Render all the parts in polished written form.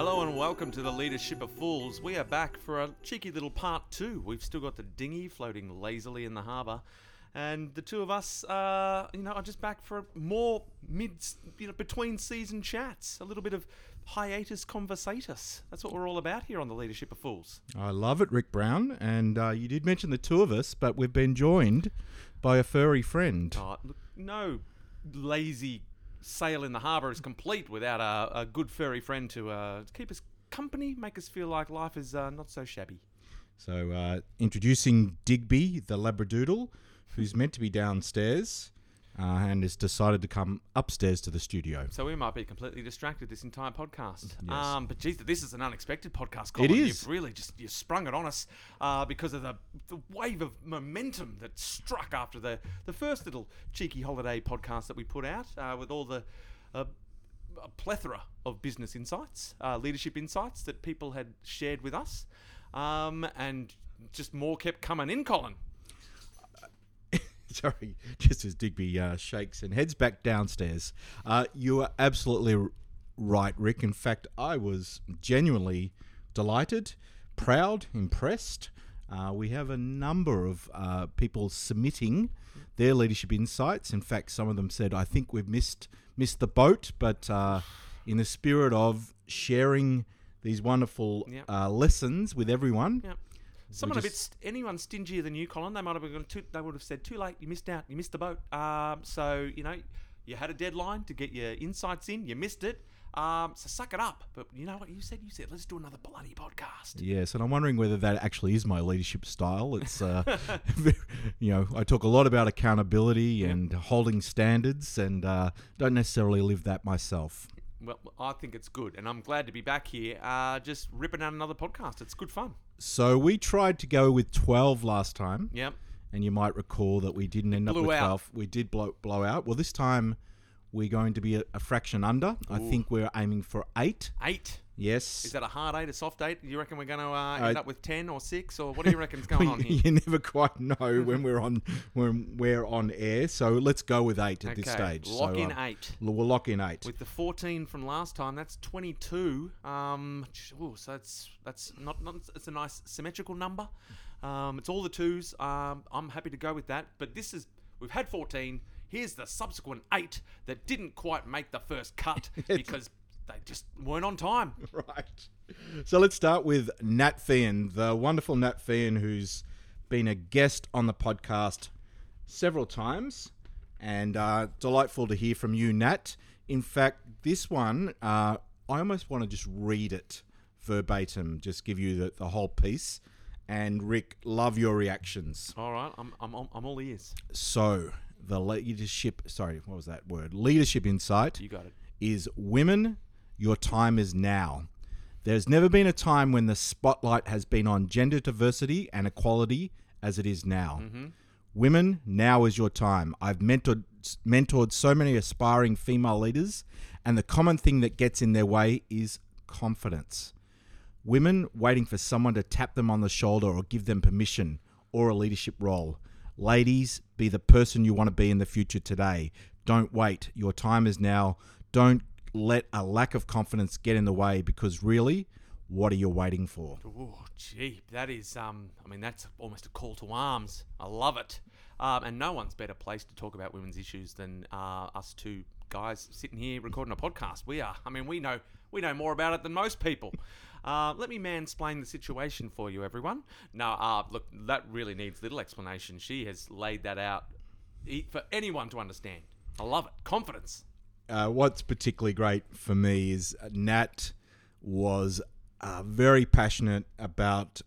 Hello and welcome to the Leadership of Fools. We are back for a cheeky little part two. We've still got the dinghy floating lazily in the harbour, and the two of us, are just back for more between-season chats, a little bit of hiatus conversatus. That's what we're all about here on the Leadership of Fools. I love it, Rick Brown. And you did mention the two of us, but we've been joined by a furry friend. Oh, no lazy sail in the harbour is complete without a good furry friend to keep us company, make us feel like life is not so shabby. So, introducing Digby, the Labradoodle, who's meant to be downstairs and has decided to come upstairs to the studio. So we might be completely distracted this entire podcast. Yes. But geez, this is an unexpected podcast, Colin. It is. You've really just sprung it on us because of the wave of momentum that struck after the first little cheeky holiday podcast that we put out with all the a plethora of business insights, leadership insights that people had shared with us. And just more kept coming in, Colin. Sorry, just as Digby shakes and heads back downstairs. You are absolutely right, Rick. In fact, I was genuinely delighted, proud, impressed. We have a number of people submitting their leadership insights. In fact, some of them said, I think we've missed the boat, but in the spirit of sharing these wonderful lessons with everyone... Yep. Anyone stingier than you, Colin, they would have said, too late, you missed out, you missed the boat. You had a deadline to get your insights in, you missed it. So suck it up. But you know what you said? You said, let's do another bloody podcast. Yes, and I'm wondering whether that actually is my leadership style. It's, I talk a lot about accountability and holding standards and don't necessarily live that myself. Well, I think it's good, and I'm glad to be back here just ripping out another podcast. It's good fun. So we tried to go with 12 last time. Yep. And you might recall that we didn't end up with 12. We did blow out. Well, this time we're going to be a fraction under. Ooh. I think we're aiming for 8. 8? Yes. Is that a hard 8, a soft 8? You reckon we're going to end up with 10 or 6? Or what do you reckon's going on here? You never quite know when we're on air. So let's go with 8 at this stage. Lock in 8. We'll lock in 8. With the 14 from last time, that's 22. So that's not. It's a nice symmetrical number. It's all the twos. I'm happy to go with that. But we've had 14. Here's the subsequent 8 that didn't quite make the first cut because. They just weren't on time. Right. So let's start with Nat Fien, the wonderful Nat Fien, who's been a guest on the podcast several times. And delightful to hear from you, Nat. In fact, this one, I almost want to just read it verbatim, just give you the whole piece. And Rick, love your reactions. All right. I'm all ears. So the leadership insight. You got it. Is women... Your time is now. There's never been a time when the spotlight has been on gender diversity and equality as it is now. Mm-hmm. Women, now is your time. I've mentored so many aspiring female leaders, and the common thing that gets in their way is confidence. Women waiting for someone to tap them on the shoulder or give them permission or a leadership role. Ladies, be the person you want to be in the future today. Don't wait. Your time is now. Don't let a lack of confidence get in the way, because really, what are you waiting for? Oh, gee, that is, that's almost a call to arms. I love it. And no one's better placed to talk about women's issues than us two guys sitting here recording a podcast. We are. I mean, we know more about it than most people. Let me mansplain the situation for you, everyone. No, look, that really needs little explanation. She has laid that out for anyone to understand. I love it. Confidence. What's particularly great for me is Nat was very passionate about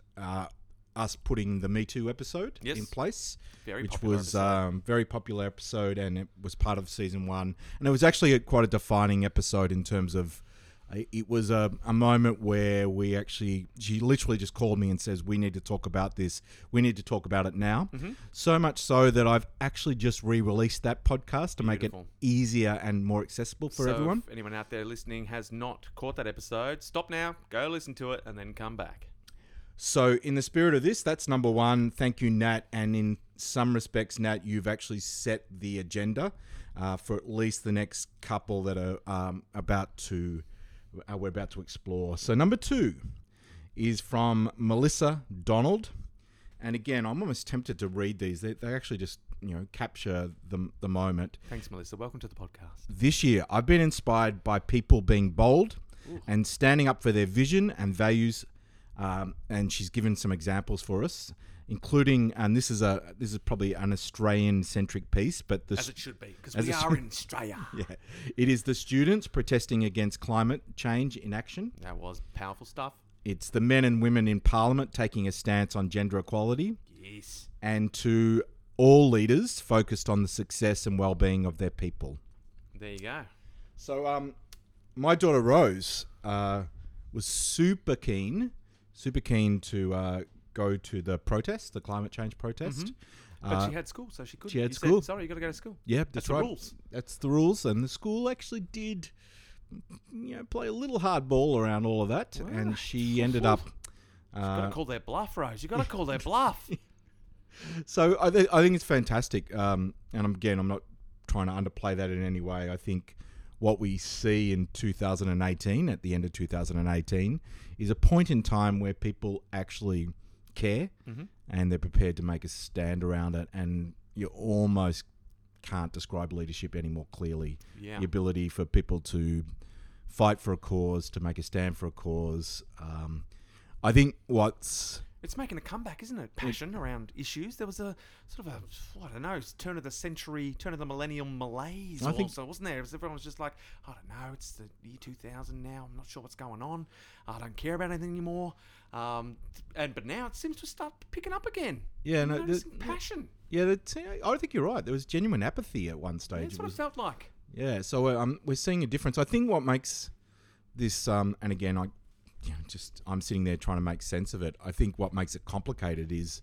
us putting the Me Too episode in place, very popular episode, and it was part of season 1. And it was actually quite a defining episode in terms of it was a moment where she literally just called me and says, we need to talk about this. We need to talk about it now. Mm-hmm. So much so that I've actually just re-released that podcast to make it easier and more accessible for everyone. If anyone out there listening has not caught that episode, stop now, go listen to it, and then come back. So in the spirit of this, that's number 1. Thank you, Nat. And in some respects, Nat, you've actually set the agenda for at least the next couple that are about to we're about to explore. So number 2 is from Melissa Donald. And again, I'm almost tempted to read these. They actually just, you know, capture the moment. Thanks, Melissa. Welcome to the podcast. This year, I've been inspired by people being bold and standing up for their vision and values. And she's given some examples for us, including, and this is probably an Australian-centric piece, but as it should be, because we are in Australia. Yeah, it is the students protesting against climate change in action. That was powerful stuff. It's the men and women in Parliament taking a stance on gender equality. Yes. And to all leaders focused on the success and well-being of their people. There you go. So my daughter Rose was super keen to go to the protest, the climate change protest. Mm-hmm. But she had school, so she couldn't. She had school. Said, sorry, you got to go to school. Yeah, that's right. The rules. That's the rules. And the school actually did... you know, play a little hardball around all of that, wow. And she ended up. You've got to call their bluff, Rose. You've got to call their bluff. So I think it's fantastic, and again, I'm not trying to underplay that in any way. I think what we see in 2018, at the end of 2018, is a point in time where people actually care, mm-hmm. and they're prepared to make a stand around it, and you almost can't describe leadership any more clearly. Yeah. The ability for people to fight for a cause, to make a stand for a cause. I think it's making a comeback, isn't it? Passion around issues. There was a sort of a, I don't know, turn of the century, turn of the millennium malaise also, wasn't there? Everyone was just like, I don't know, it's the year 2000 now. I'm not sure what's going on. I don't care about anything anymore. But now it seems to start picking up again. Yeah, no, passion. Yeah, I think you're right. There was genuine apathy at one stage. Yeah, that's what it felt like. Yeah, so we're seeing a difference. I think what makes this, and again, I'm sitting there trying to make sense of it. I think what makes it complicated is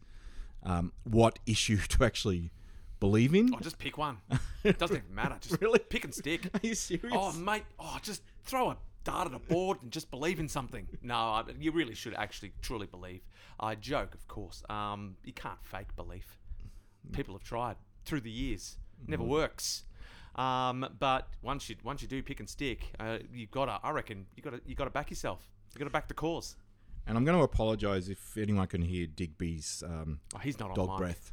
what issue to actually believe in. Oh, just pick one. It doesn't even matter. Just really? Pick and stick. Are you serious? Oh, mate. Oh, just throw a dart at a board and just believe in something. No, you really should actually truly believe. I joke, of course. You can't fake belief. People have tried through the years. Never works. But once you do pick and stick, you gotta back yourself. You gotta back the cause. And I'm going to apologise if anyone can hear Digby's he's not dog on breath.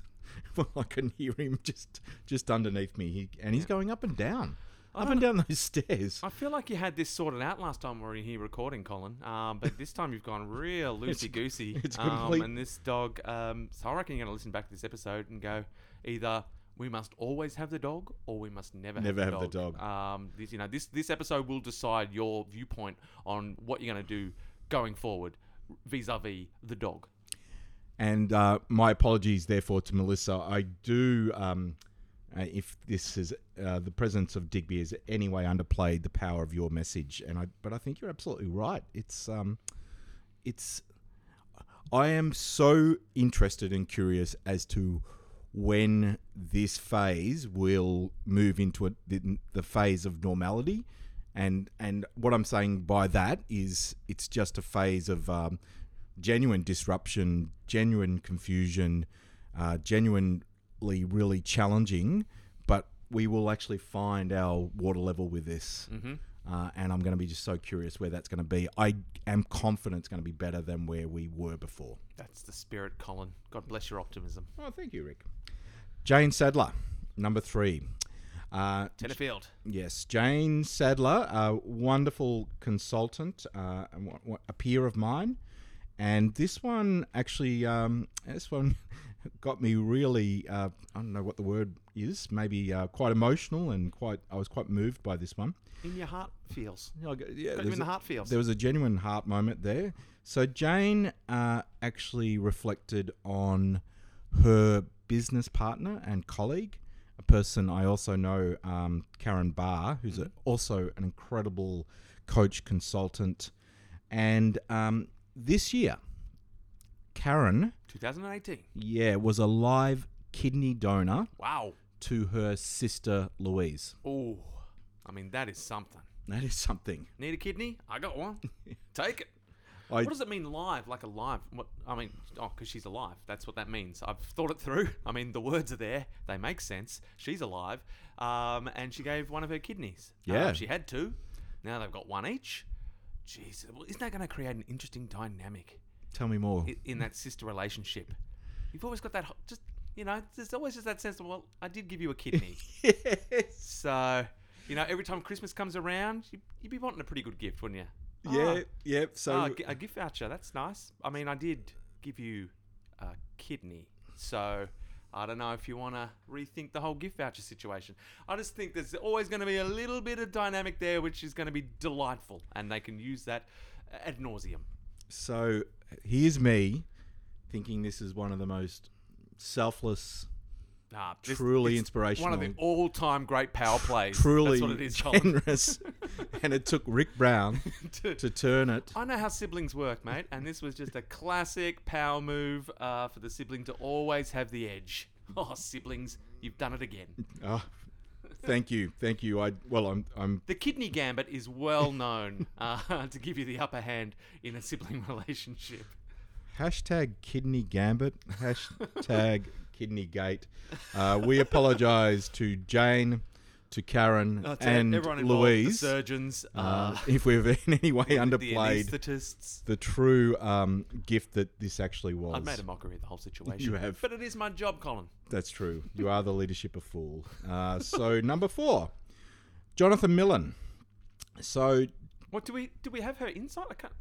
Well, I can hear him just underneath me, he's going up and down, those stairs. I feel like you had this sorted out last time we were here recording, Colin. But this time you've gone real loosey goosey. It's complete. And this dog. So I reckon you're going to listen back to this episode and go either. We must always have the dog, or we must never have the dog. This episode will decide your viewpoint on what you're going to do going forward vis-a-vis the dog. And my apologies, therefore, to Melissa. I do, if this is the presence of Digby is anyway underplayed the power of your message, but I think you're absolutely right. I am so interested and curious as to when this phase will move into the phase of normality. And what I'm saying by that is it's just a phase of genuine disruption, genuine confusion, genuinely really challenging, but we will actually find our water level with this. Mm-hmm. And I'm going to be just so curious where that's going to be. I am confident it's going to be better than where we were before. That's the spirit, Colin. God bless your optimism. Oh, thank you, Rick. Jane Sadler, number 3. Tenterfield. Yes, Jane Sadler, a wonderful consultant, a peer of mine. And this one actually, got me really, I don't know what the word is, maybe quite emotional and I was quite moved by this one. In your heart feels. In the heart feels. There was a genuine heart moment there. So Jane actually reflected on her business partner and colleague, a person I also know, Karen Barr, who's also an incredible coach consultant. And this year, Karen... 2018. Yeah, was a live kidney donor. Wow. To her sister, Louise. Oh, I mean, that is something. That is something. Need a kidney? I got one. Take it. What does it mean live? Like a live? What, I mean, because she's alive. That's what that means. I've thought it through. I mean, the words are there. They make sense. She's alive. And she gave one of her kidneys. Yeah. She had 2. Now they've got one each. Jeez, well, isn't that going to create an interesting dynamic? Tell me more. In that sister relationship. You've always got that, just, you know, there's always just that sense of, well, I did give you a kidney. Yes. So, you know, every time Christmas comes around, you'd be wanting a pretty good gift, wouldn't you? Yeah, oh, yeah. So a gift voucher, that's nice. I mean, I did give you a kidney, so I don't know if you want to rethink the whole gift voucher situation. I just think there's always going to be a little bit of dynamic there, which is going to be delightful, and they can use that ad nauseum. So here's me thinking this is one of the most selfless, truly inspirational, one of the all-time great power plays. Truly that's what it is, generous, and it took Rick Brown to turn it. I know how siblings work, mate, and this was just a classic power move for the sibling to always have the edge. Oh, siblings, you've done it again. Oh, thank you. I'm the kidney gambit is well known to give you the upper hand in a sibling relationship. Hashtag kidney gambit. Hashtag kidney gate. We apologise to Jane, to Karen, and everyone involved, Louise. The surgeons, if we've in any way underplayed the true gift that this actually was. I've made a mockery of the whole situation. You have, but it is my job, Colin. That's true. You are the leadership of fool. So number 4, Jonathan Millen. So what do we have her insight? I can't.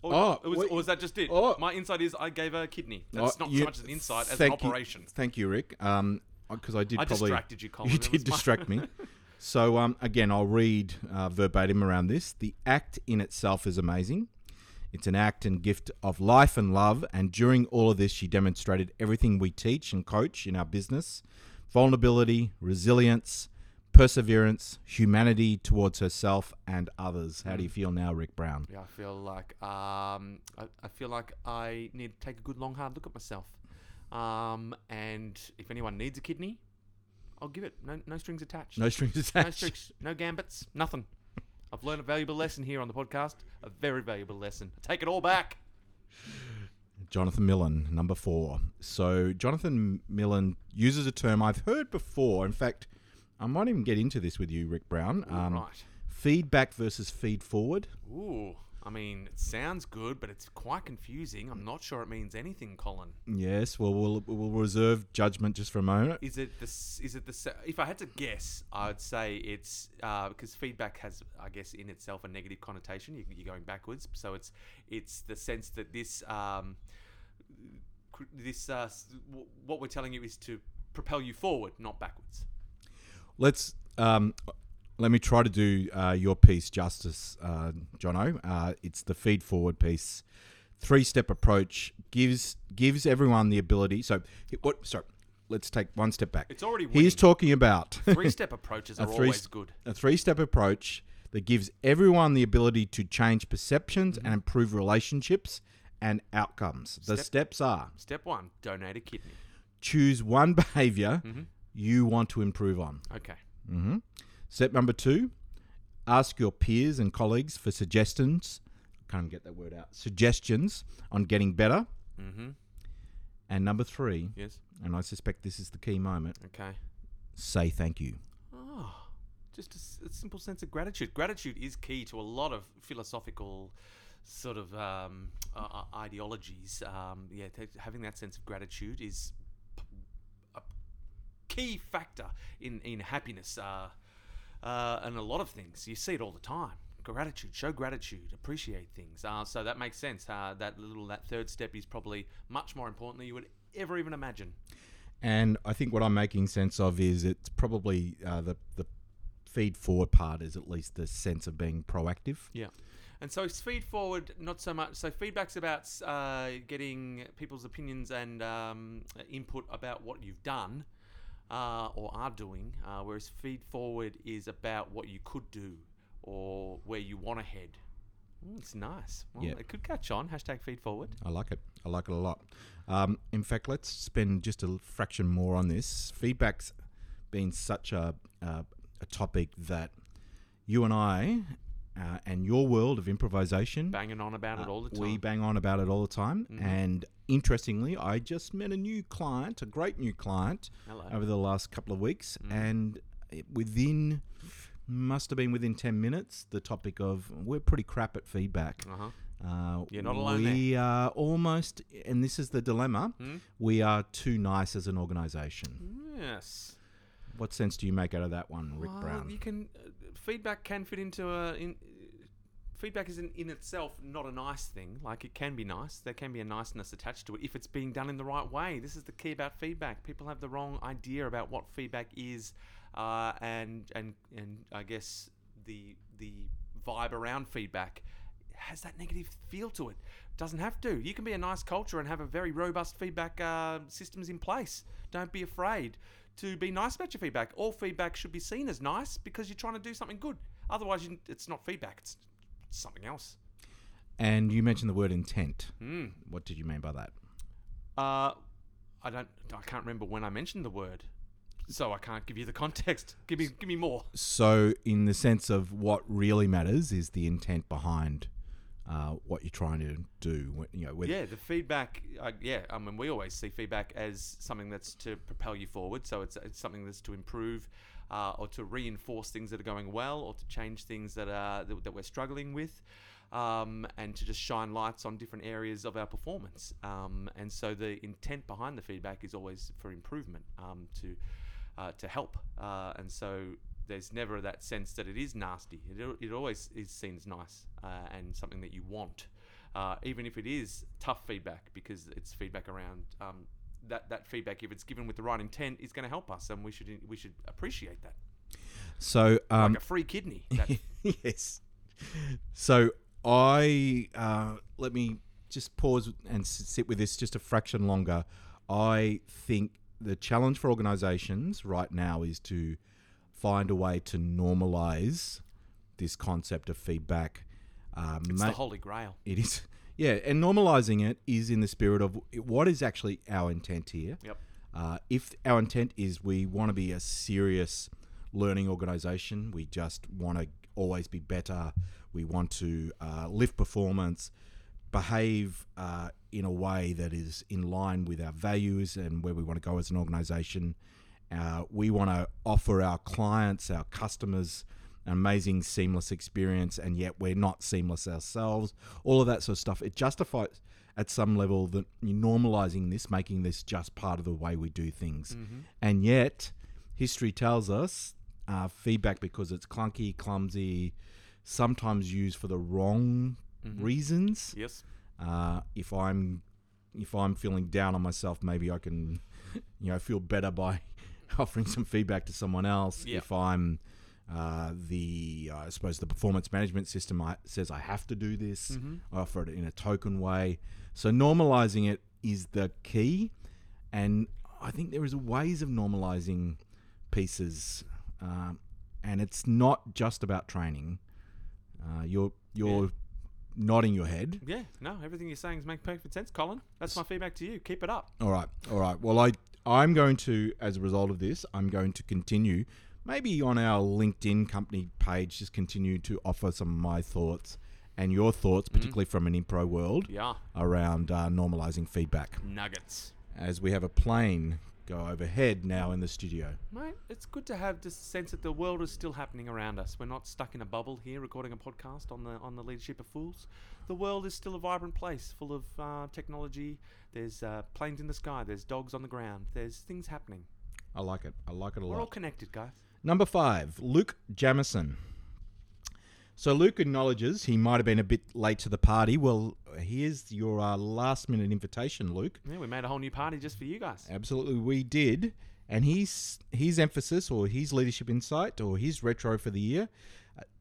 Or was that just it? Oh, my insight is I gave her a kidney. That's not so much as an insight as an operation. Thank you, Rick. Because I probably distracted you, Colin. You did distract me. So again, I'll read verbatim around this. The act in itself is amazing. It's an act and gift of life and love. And during all of this, she demonstrated everything we teach and coach in our business: vulnerability, resilience, perseverance, humanity towards herself and others. How do you feel now, Rick Brown? Yeah, I feel like I need to take a good long hard look at myself. And if anyone needs a kidney, I'll give it. No strings attached. No strings attached. No tricks, no gambits, nothing. I've learned a valuable lesson here on the podcast. A very valuable lesson. I take it all back. Jonathan Millen, number 4. So Jonathan Millen uses a term I've heard before. In fact, I might even get into this with you, Rick Brown. Right. Feedback versus feed forward. Ooh, I mean, it sounds good, but it's quite confusing. I'm not sure it means anything, Colin. Yes, well, we'll reserve judgment just for a moment. Is it the? If I had to guess, I'd say it's because feedback has, I guess, in itself a negative connotation. You're going backwards, so it's the sense that this what we're telling you is to propel you forward, not backwards. Let's let me try to do your piece justice, Jono. It's the feed forward piece. 3-step approach gives everyone the ability. So what? Sorry, let's take one step back. It's already winning. He's talking about 3-step approaches are always good. A 3-step approach that gives everyone the ability to change perceptions and improve relationships and outcomes. The steps are: step 1, donate a kidney. Choose one behavior. You want to improve on. Okay. Mm-hmm. Step number 2, ask your peers and colleagues for suggestions. Can't get that word out. Suggestions on getting better. Mm-hmm. And number 3. Yes. And I suspect this is the key moment. Okay. Say thank you. Oh, just a simple sense of gratitude. Gratitude is key to a lot of philosophical sort of ideologies. Having that sense of gratitude is key factor in happiness and a lot of things. You see it all the time. Gratitude, show gratitude, appreciate things. So that makes sense. That 3rd step is probably much more important than you would ever even imagine. And I think what I'm making sense of is it's probably the feed forward part is at least the sense of being proactive. Yeah. And so feed forward, not so much. So feedback's about getting people's opinions and input about what you've done. Or are doing, whereas feed forward is about what you could do or where you want to head. It's nice. Well, yep. It could catch on. Hashtag feed forward. I like it. I like it a lot. In fact, let's spend just a fraction more on this. Feedback's been such a topic that you and I and your world of improvisation banging on about it all the time. We bang on about it all the time. Mm-hmm. And interestingly, I just met a great new client over the last couple of weeks. Mm. And within must have been within 10 minutes, the topic of we're pretty crap at feedback. Uh-huh. You're not alone there. We are almost, and this is the dilemma, we are too nice as an organisation. Yes. What sense do you make out of that one, Rick Brown? You can feedback can fit into a... feedback is in itself not a nice thing. Like, it can be nice. There can be a niceness attached to it if it's being done in the right way. This is the key about feedback. People have the wrong idea about what feedback is, and I guess the vibe around feedback has that negative feel to it. Doesn't have to. You can be a nice culture and have a very robust feedback systems in place. Don't be afraid to be nice about your feedback. All feedback should be seen as nice because you're trying to do something good. Otherwise, it's not feedback. It's something else. And you mentioned the word intent. What did you mean by that? I can't remember when I mentioned the word, so I can't give you the context. Give me more. So in the sense of what really matters is the intent behind what you're trying to do. The feedback. I mean, we always see feedback as something that's to propel you forward. So it's something that's to improve. Or to reinforce things that are going well, or to change things that we're struggling with, and to just shine lights on different areas of our performance. And so the intent behind the feedback is always for improvement, to help. And so there's never that sense that it is nasty. It always seems nice and something that you want, even if it is tough feedback, because it's feedback around... That feedback, if it's given with the right intent, is going to help us, and we should appreciate that. So like a free kidney. Yes. So I let me just pause and sit with this just a fraction longer. I think the challenge for organisations right now is to find a way to normalise this concept of feedback. It's the Holy Grail. It is. Yeah, and normalising it is in the spirit of what is actually our intent here. Yep. If our intent is we want to be a serious learning organisation, we just want to always be better, we want to lift performance, behave in a way that is in line with our values and where we want to go as an organisation. We want to offer our clients, our customers, an amazing seamless experience, and yet we're not seamless ourselves, all of that sort of stuff. It justifies at some level that normalizing this, making this just part of the way we do things. Mm-hmm. And yet history tells us feedback, because it's clunky, clumsy, sometimes used for the wrong reasons. Yes. If I'm feeling down on myself, maybe I can feel better by offering some feedback to someone else. Yep. If I'm I suppose the performance management system says I have to do this. Mm-hmm. I offer it in a token way. So normalizing it is the key, and I think there is ways of normalizing pieces, and it's not just about training. You're nodding your head. Yeah, no, everything you're saying is making perfect sense, Colin. That's my feedback to you. Keep it up. All right. Well, I'm going to, as a result of this, I'm going to continue. Maybe on our LinkedIn company page, just continue to offer some of my thoughts and your thoughts, particularly from an impro world, around normalizing feedback. Nuggets. As we have a plane go overhead now in the studio. Mate, it's good to have this sense that the world is still happening around us. We're not stuck in a bubble here recording a podcast on the Leadership of Fools. The world is still a vibrant place full of technology. There's planes in the sky. There's dogs on the ground. There's things happening. I like it. I like it a lot. We're all connected, guys. Number 5, Luke Jamison. So Luke acknowledges he might have been a bit late to the party. Well, here's your last-minute invitation, Luke. Yeah, we made a whole new party just for you guys. Absolutely, we did. And his emphasis, or his leadership insight, or his retro for the year,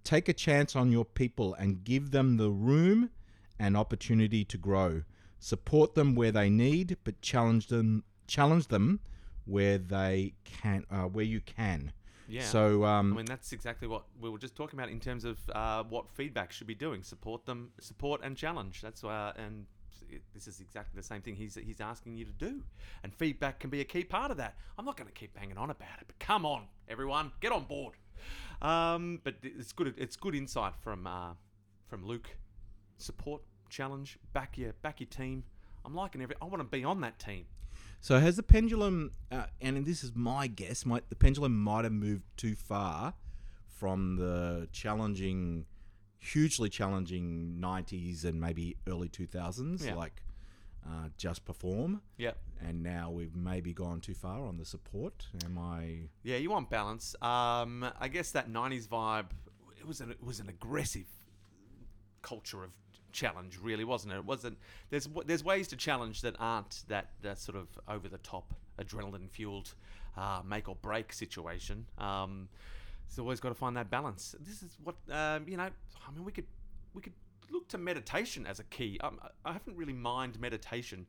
take a chance on your people and give them the room and opportunity to grow. Support them where they need, but challenge them where they can, where you can. Yeah. So I mean, that's exactly what we were just talking about in terms of what feedback should be doing. Support them, support and challenge. That's and this is exactly the same thing he's asking you to do. And feedback can be a key part of that. I'm not going to keep banging on about it, but come on, everyone, get on board. But it's good. It's good insight from Luke. Support, challenge, back your team. I'm liking I want to be on that team. So has the pendulum, and this is my guess, the pendulum might have moved too far from the challenging, hugely challenging 90s and maybe early 2000s, like Just Perform. Yeah. And now we've maybe gone too far on the support. Am I... Yeah, you want balance. I guess that 90s vibe, it was an aggressive culture of challenge, really, wasn't it? It wasn't... There's ways to challenge that aren't that sort of over-the-top, adrenaline-fueled make-or-break situation. So always got to find that balance. This is what, I mean, we could look to meditation as a key. I haven't really mined meditation.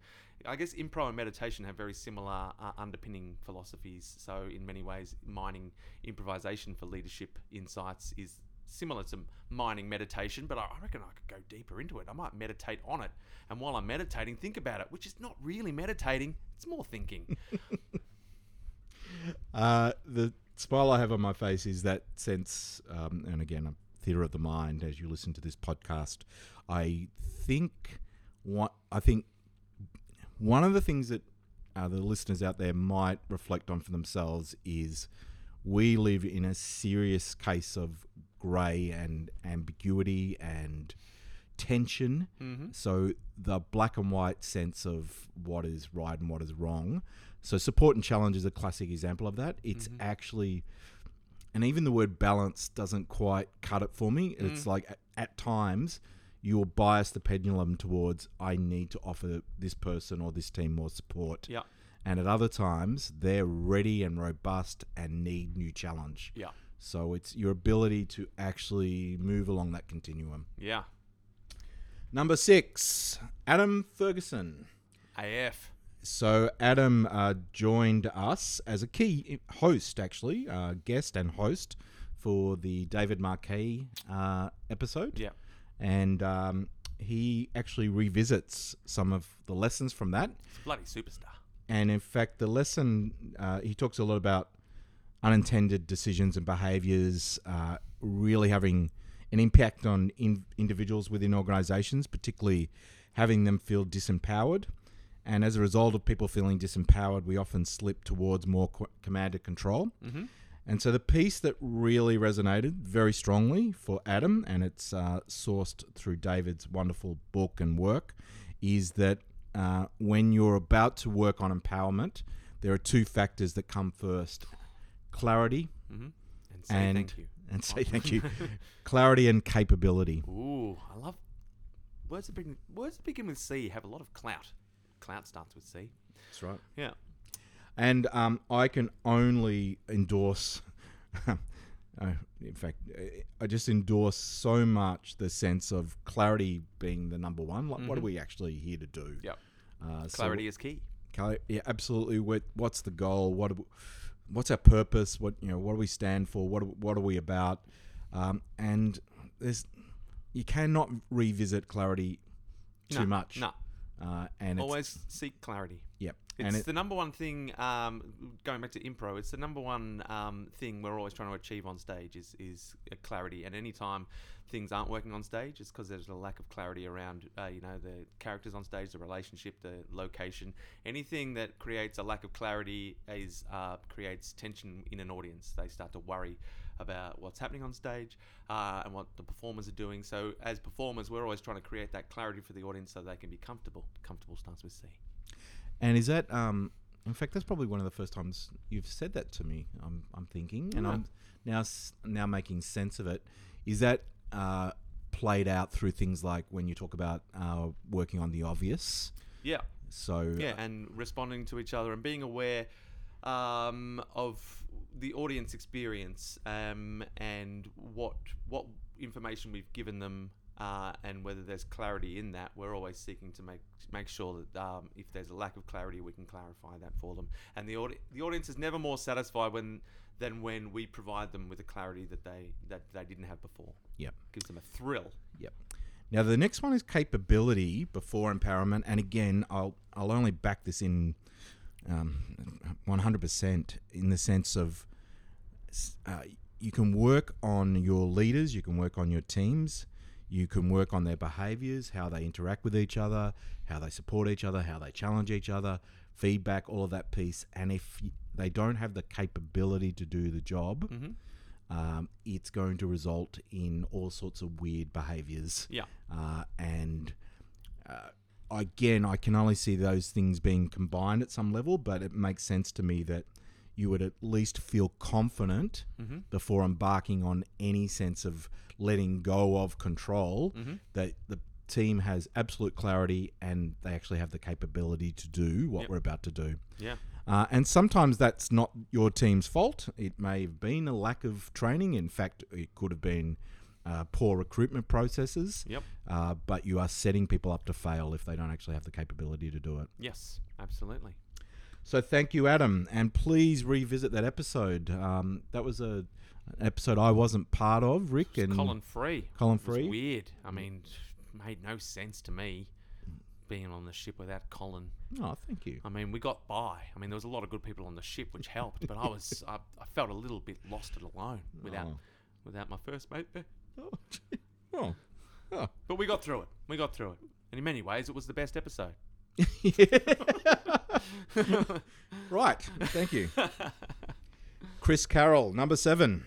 I guess improv and meditation have very similar underpinning philosophies. So in many ways, mining improvisation for leadership insights is similar to mining meditation, but I reckon I could go deeper into it. I might meditate on it. And while I'm meditating, think about it, which is not really meditating. It's more thinking. The smile I have on my face is that sense, and again, I'm theatre of the mind. As you listen to this podcast, I think one of the things that the listeners out there might reflect on for themselves is we live in a serious case of grey and ambiguity and tension. Mm-hmm. So the black and white sense of what is right and what is wrong. So support and challenge is a classic example of that. It's mm-hmm. actually, and even the word balance doesn't quite cut it for me. It's like at times you'll bias the pendulum towards I need to offer this person or this team more support. Yeah. And at other times they're ready and robust and need new challenge. Yeah. So it's your ability to actually move along that continuum. Yeah. Number 6, Adam Ferguson. AF. So Adam joined us as a key host, actually, guest and host for the David Marquet episode. Yeah. And he actually revisits some of the lessons from that. He's a bloody superstar. And in fact, the lesson, he talks a lot about unintended decisions and behaviours really having an impact on individuals within organisations, particularly having them feel disempowered. And as a result of people feeling disempowered, we often slip towards more command and control. Mm-hmm. And so the piece that really resonated very strongly for Adam, and it's sourced through David's wonderful book and work, is that when you're about to work on empowerment, there are two factors that come first. Clarity. Mm-hmm. And say thank you. And say thank you. Clarity and capability. Ooh, I love... Words that begin with C have a lot of clout. Clout starts with C. That's right. Yeah. And I can only endorse, in fact, I just endorse so much the sense of clarity being the number one. Like, mm-hmm. What are we actually here to do? Yep. Clarity is key. Yeah, absolutely. What's the goal? What's our purpose? What do we stand for? What are we about? And you cannot revisit clarity too much. No. And always seek clarity. Yep. It's the number one thing, going back to improv, it's the number one thing we're always trying to achieve on stage is clarity. And any time things aren't working on stage, it's because there's a lack of clarity around, the characters on stage, the relationship, the location. Anything that creates a lack of clarity creates tension in an audience. They start to worry about what's happening on stage and what the performers are doing. So as performers, we're always trying to create that clarity for the audience so they can be comfortable. Comfortable starts with C. And is that, in fact, that's probably one of the first times you've said that to me, I'm thinking, and I'm now making sense of it. Is that played out through things like when you talk about working on the obvious? Yeah. So... Yeah, and responding to each other and being aware of the audience experience and what information we've given them. And whether there's clarity in that, we're always seeking to make sure that if there's a lack of clarity, we can clarify that for them. And the audience is never more satisfied than when we provide them with a clarity that they didn't have before. Yep. Gives them a thrill. Yep. Now the next one is capability before empowerment, and again, I'll only back this in 100% in the sense of you can work on your leaders, you can work on your teams. You can work on their behaviours, how they interact with each other, how they support each other, how they challenge each other, feedback, all of that piece. And if they don't have the capability to do the job, mm-hmm. it's going to result in all sorts of weird behaviours. Yeah. Again, I can only see those things being combined at some level, but it makes sense to me that you would at least feel confident mm-hmm. before embarking on any sense of letting go of control, mm-hmm. that the team has absolute clarity and they actually have the capability to do what yep. we're about to do. Yeah. And sometimes that's not your team's fault. It may have been a lack of training. In fact, it could have been poor recruitment processes. Yep. But you are setting people up to fail if they don't actually have the capability to do it. Yes, absolutely. So thank you, Adam. And please revisit that episode. That was an episode I wasn't part of, Rick. And Colin Free. It's weird. I mean, it made no sense to me. Being on the ship without Colin. Oh, thank you. I mean, we got by. I mean, there was a lot of good people on the ship, which helped. But I felt a little bit lost and alone without my first mate there. Oh. But we got through it. And in many ways, it was the best episode. Right. Thank you. Chris Carroll, number 7.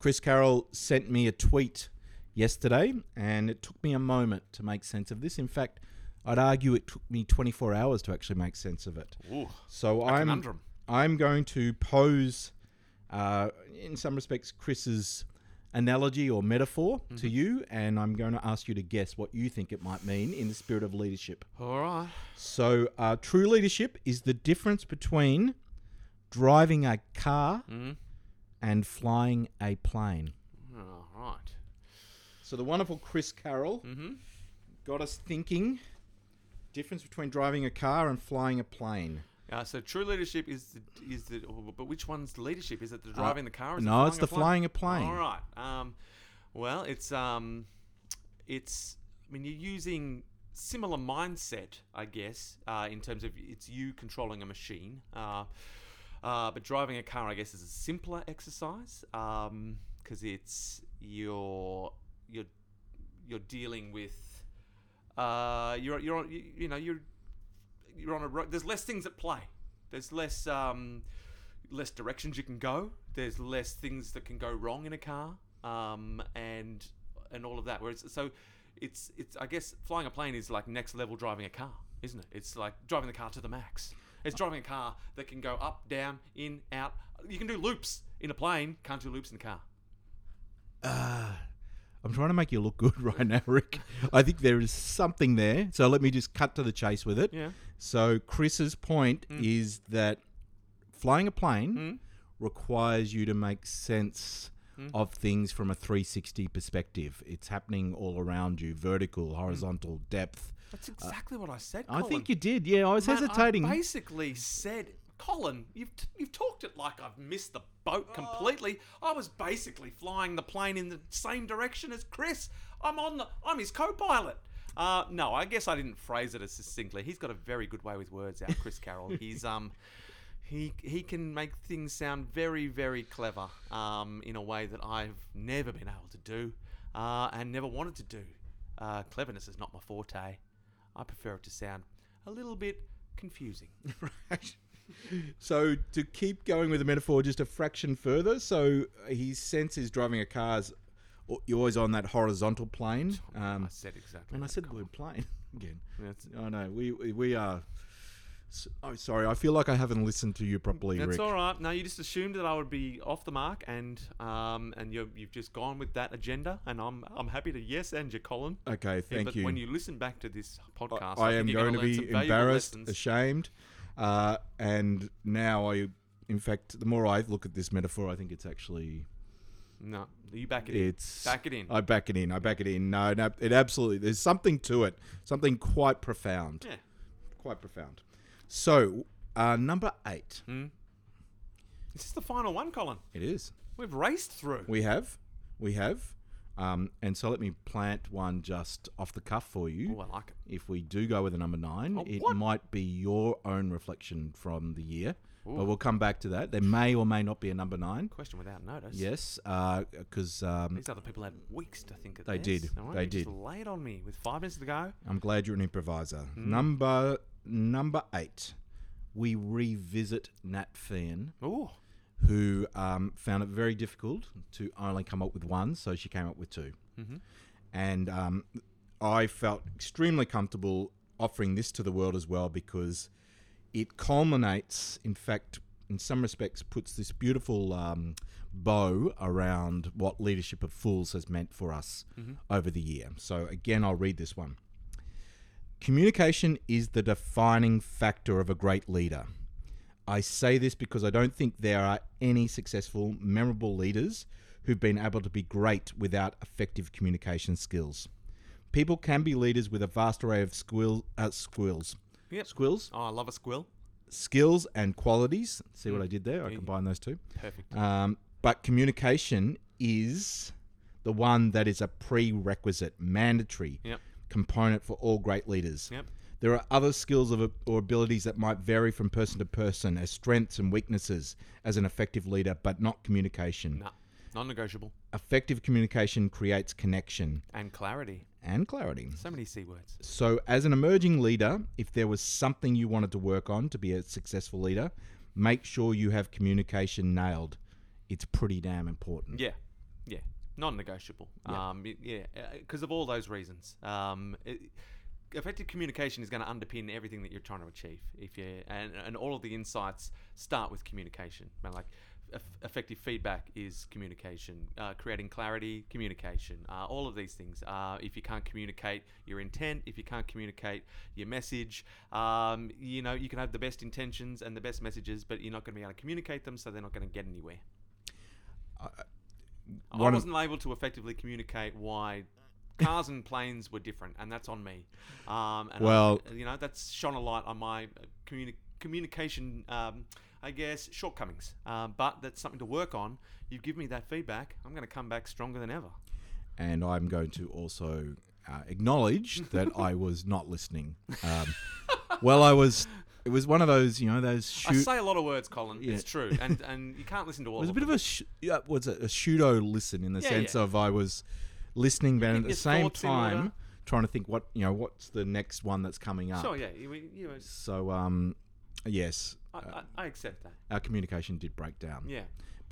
Chris Carroll sent me a tweet yesterday, and it took me a moment to make sense of this. In fact, I'd argue it took me 24 hours to actually make sense of it. Ooh, so I'm going to pose, in some respects, Chris's analogy or metaphor mm-hmm. to you, and I'm going to ask you to guess what you think it might mean in the spirit of leadership. All right. So true leadership is the difference between driving a car mm-hmm. and flying a plane. All right. So the wonderful Chris Carroll mm-hmm. got us thinking. Difference between driving a car and flying a plane. So true leadership but which one's leadership? Is it the driving the car? No, it's the flying a plane. All right. Well, it's. I mean, you're using similar mindset, I guess, in terms of it's you controlling a machine. But driving a car, I guess, is a simpler exercise because it's your. You're dealing with you're on a road. There's less things at play. There's less directions you can go. There's less things that can go wrong in a car, and all of that. Whereas so, it's I guess flying a plane is like next level driving a car, isn't it? It's like driving the car to the max. It's driving a car that can go up, down, in, out. You can do loops in a plane. Can't do loops in a car. I'm trying to make you look good right now, Rick. I think there is something there. So let me just cut to the chase with it. Yeah. So Chris's point is that flying a plane requires you to make sense of things from a 360 perspective. It's happening all around you, vertical, horizontal, depth. That's exactly what I said, Colin. I think you did. Yeah, I was hesitating. I basically said, Colin, you've talked it like I've missed the boat completely. I was basically flying the plane in the same direction as Chris. I'm his co-pilot. No, I guess I didn't phrase it as succinctly. He's got a very good way with words, out Chris Carroll. He's he can make things sound very, very clever in a way that I've never been able to do and never wanted to do. Cleverness is not my forte. I prefer it to sound a little bit confusing. Right. So to keep going with the metaphor just a fraction further, so his sense is driving a car's you're always on that horizontal plane. I said exactly. And I said the word plane again. I know we are. Oh, sorry. I feel like I haven't listened to you properly, Rick. That's all right. No, you just assumed that I would be off the mark, and you've just gone with that agenda, and I'm happy to yes and you, Colin. Okay, thank you. But when you listen back to this podcast, I am going to be embarrassed, ashamed. And now in fact, the more I look at this metaphor, I think it's actually... No, you back it in. I back it in. No, it absolutely... There's something to it. Something quite profound. Yeah. Quite profound. So, number 8. This is the final one, Colin. It is. We've raced through. We have. And so let me plant one just off the cuff for you. Oh, I like it. If we do go with a number 9, it might be your own reflection from the year. Ooh. But we'll come back to that. There may or may not be a number 9. Question without notice. Yes, because... these other people had weeks to think of this. They did. They did. Just lay it on me with 5 minutes to go. I'm glad you're an improviser. Number 8. We revisit Nat Fien. Ooh. who found it very difficult to only come up with one, so she came up with two. Mm-hmm. And I felt extremely comfortable offering this to the world as well, because it culminates, in fact, in some respects, puts this beautiful bow around what Leadership of Fools has meant for us mm-hmm. over the year. So again, I'll read this one. Communication is the defining factor of a great leader. I say this because I don't think there are any successful, memorable leaders who've been able to be great without effective communication skills. People can be leaders with a vast array of skills. Yep. Skills. Oh, I love a skill. Skills and qualities. See what I did there? I combined those two. Perfect. But communication is the one that is a prerequisite, mandatory component for all great leaders. Yep. There are other skills or abilities that might vary from person to person as strengths and weaknesses as an effective leader, but not communication. No, non-negotiable. Effective communication creates connection. And clarity. And clarity. So many C words. So as an emerging leader, if there was something you wanted to work on to be a successful leader, make sure you have communication nailed. It's pretty damn important. Yeah, yeah. Non-negotiable. Yeah. Because of all those reasons. Effective communication is going to underpin everything that you're trying to achieve. And all of the insights start with communication. Like effective feedback is communication, creating clarity, communication, all of these things. If you can't communicate your intent, if you can't communicate your message, you can have the best intentions and the best messages, but you're not going to be able to communicate them, so they're not going to get anywhere. I wasn't able to effectively communicate why cars and planes were different, and that's on me. That's shone a light on my communication, shortcomings. But that's something to work on. You give me that feedback, I'm going to come back stronger than ever. And I'm going to also acknowledge that I was not listening. It was one of those, I say a lot of words, Colin. Yeah. It's true, and you can't listen to all. It was a pseudo listen in the sense of I was listening, but at the same time trying to think what's the next one that's coming up. Sure, yeah. Yes, I accept that. Our communication did break down. Yeah,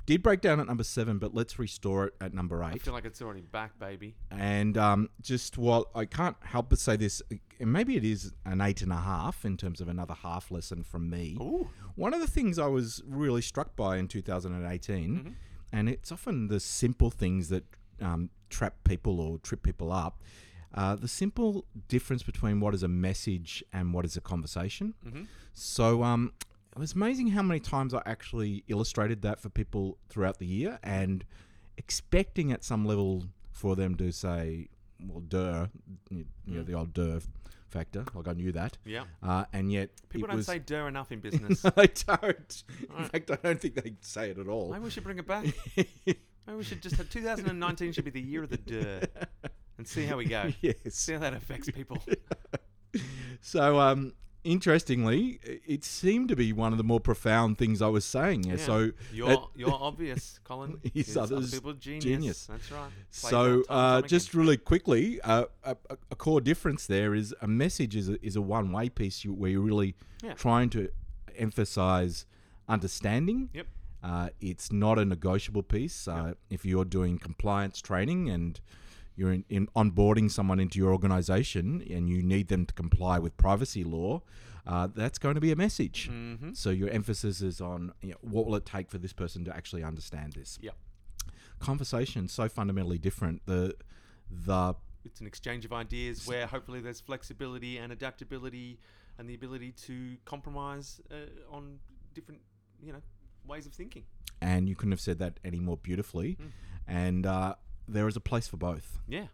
did break down at number 7, but let's restore it at number 8. I feel like it's already back, baby. And just while I can't help but say this, and maybe it is an 8.5 in terms of another half lesson from me. Ooh. One of the things I was really struck by in 2018, mm-hmm. and it's often the simple things that trap people or trip people up, the simple difference between what is a message and what is a conversation. Mm-hmm. So it was amazing how many times I actually illustrated that for people throughout the year, and expecting at some level for them to say, well, duh, the old duh factor. Like I knew that. Yeah. And yet people don't say duh enough in business. No, they don't. Right. In fact, I don't think they say it at all. Maybe we should bring it back. Maybe we should just have 2019 should be the year of the duh and see how we go. Yes. See how that affects people. So, interestingly, it seemed to be one of the more profound things I was saying. Yeah. So you're obvious, Colin. He's other people's genius. That's right. So just really quickly, a core difference there is a message is a one-way piece where you're really trying to emphasize understanding. Yep. It's not a negotiable piece. Yep. If you're doing compliance training and you're in onboarding someone into your organization and you need them to comply with privacy law, that's going to be a message. Mm-hmm. So your emphasis is on what will it take for this person to actually understand this. Yep. Conversation is so fundamentally different. It's an exchange of ideas where hopefully there's flexibility and adaptability and the ability to compromise on different ways of thinking. And you couldn't have said that any more beautifully. Mm. And there is a place for both. Yeah.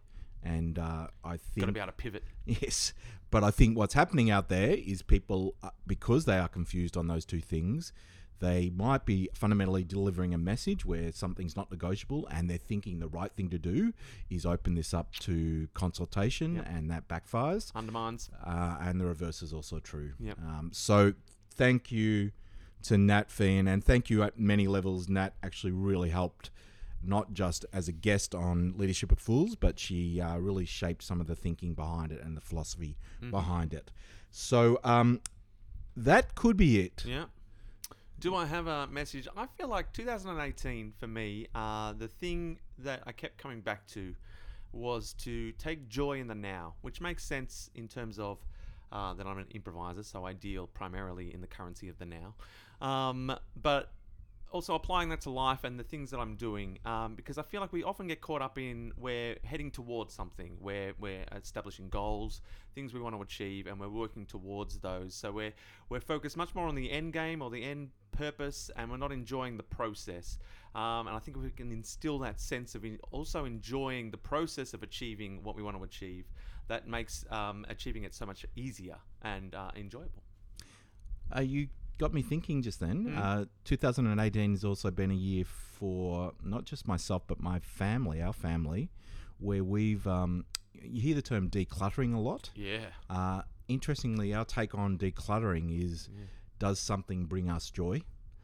And I think... Got to be able to pivot. Yes. But I think what's happening out there is people, because they are confused on those two things, they might be fundamentally delivering a message where something's not negotiable, and they're thinking the right thing to do is open this up to consultation, and that backfires. Undermines. And the reverse is also true. Yep. So thank you to Nat Fien, and thank you at many levels. Nat actually really helped, not just as a guest on Leadership of Fools, but she really shaped some of the thinking behind it and the philosophy behind it. So that could be it. Yeah. Do I have a message? I feel like 2018 for me, the thing that I kept coming back to was to take joy in the now, which makes sense in terms of that I'm an improviser, so I deal primarily in the currency of the now. But also applying that to life and the things that I'm doing, because I feel like we often get caught up in we're heading towards something, where we're establishing goals, things we want to achieve, and we're working towards those. So we're focused much more on the end game or the end purpose, and we're not enjoying the process. And I think if we can instill that sense of also enjoying the process of achieving what we want to achieve, that makes achieving it so much easier and enjoyable. You got me thinking just then. 2018 has also been a year for not just myself but my family, our family, where we've you hear the term decluttering a lot. Yeah. Interestingly, our take on decluttering is, does something bring us joy?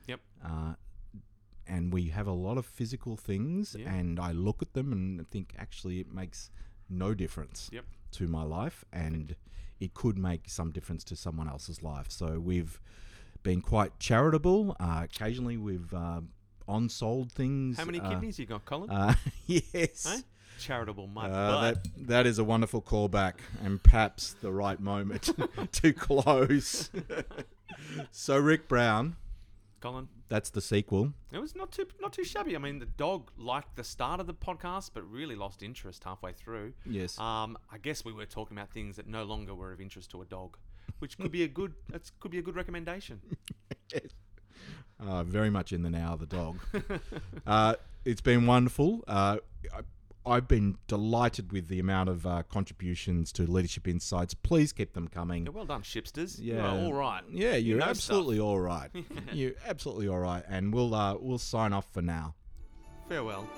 Yep. And we have a lot of physical things, and I look at them and think, actually, it makes no difference to my life, and it could make some difference to someone else's life. So we've been quite charitable. Occasionally we've on-sold things. How many kidneys you got, Colin? Yes. Huh? Charitable money. That is a wonderful callback, and perhaps the right moment to close. So Rick Brown, Colin, that's the sequel. It was not too shabby. I mean, the dog liked the start of the podcast, but really lost interest halfway through. Yes. I guess we were talking about things that no longer were of interest to a dog, which could be a good recommendation. Yes. Very much in the now, the dog. It's been wonderful. I've been delighted with the amount of contributions to Leadership Insights. Please keep them coming. Yeah, well done, Shipsters. Yeah. You're all right. Yeah, you're absolutely all right. You're absolutely all right. And we'll sign off for now. Farewell.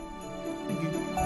Thank you.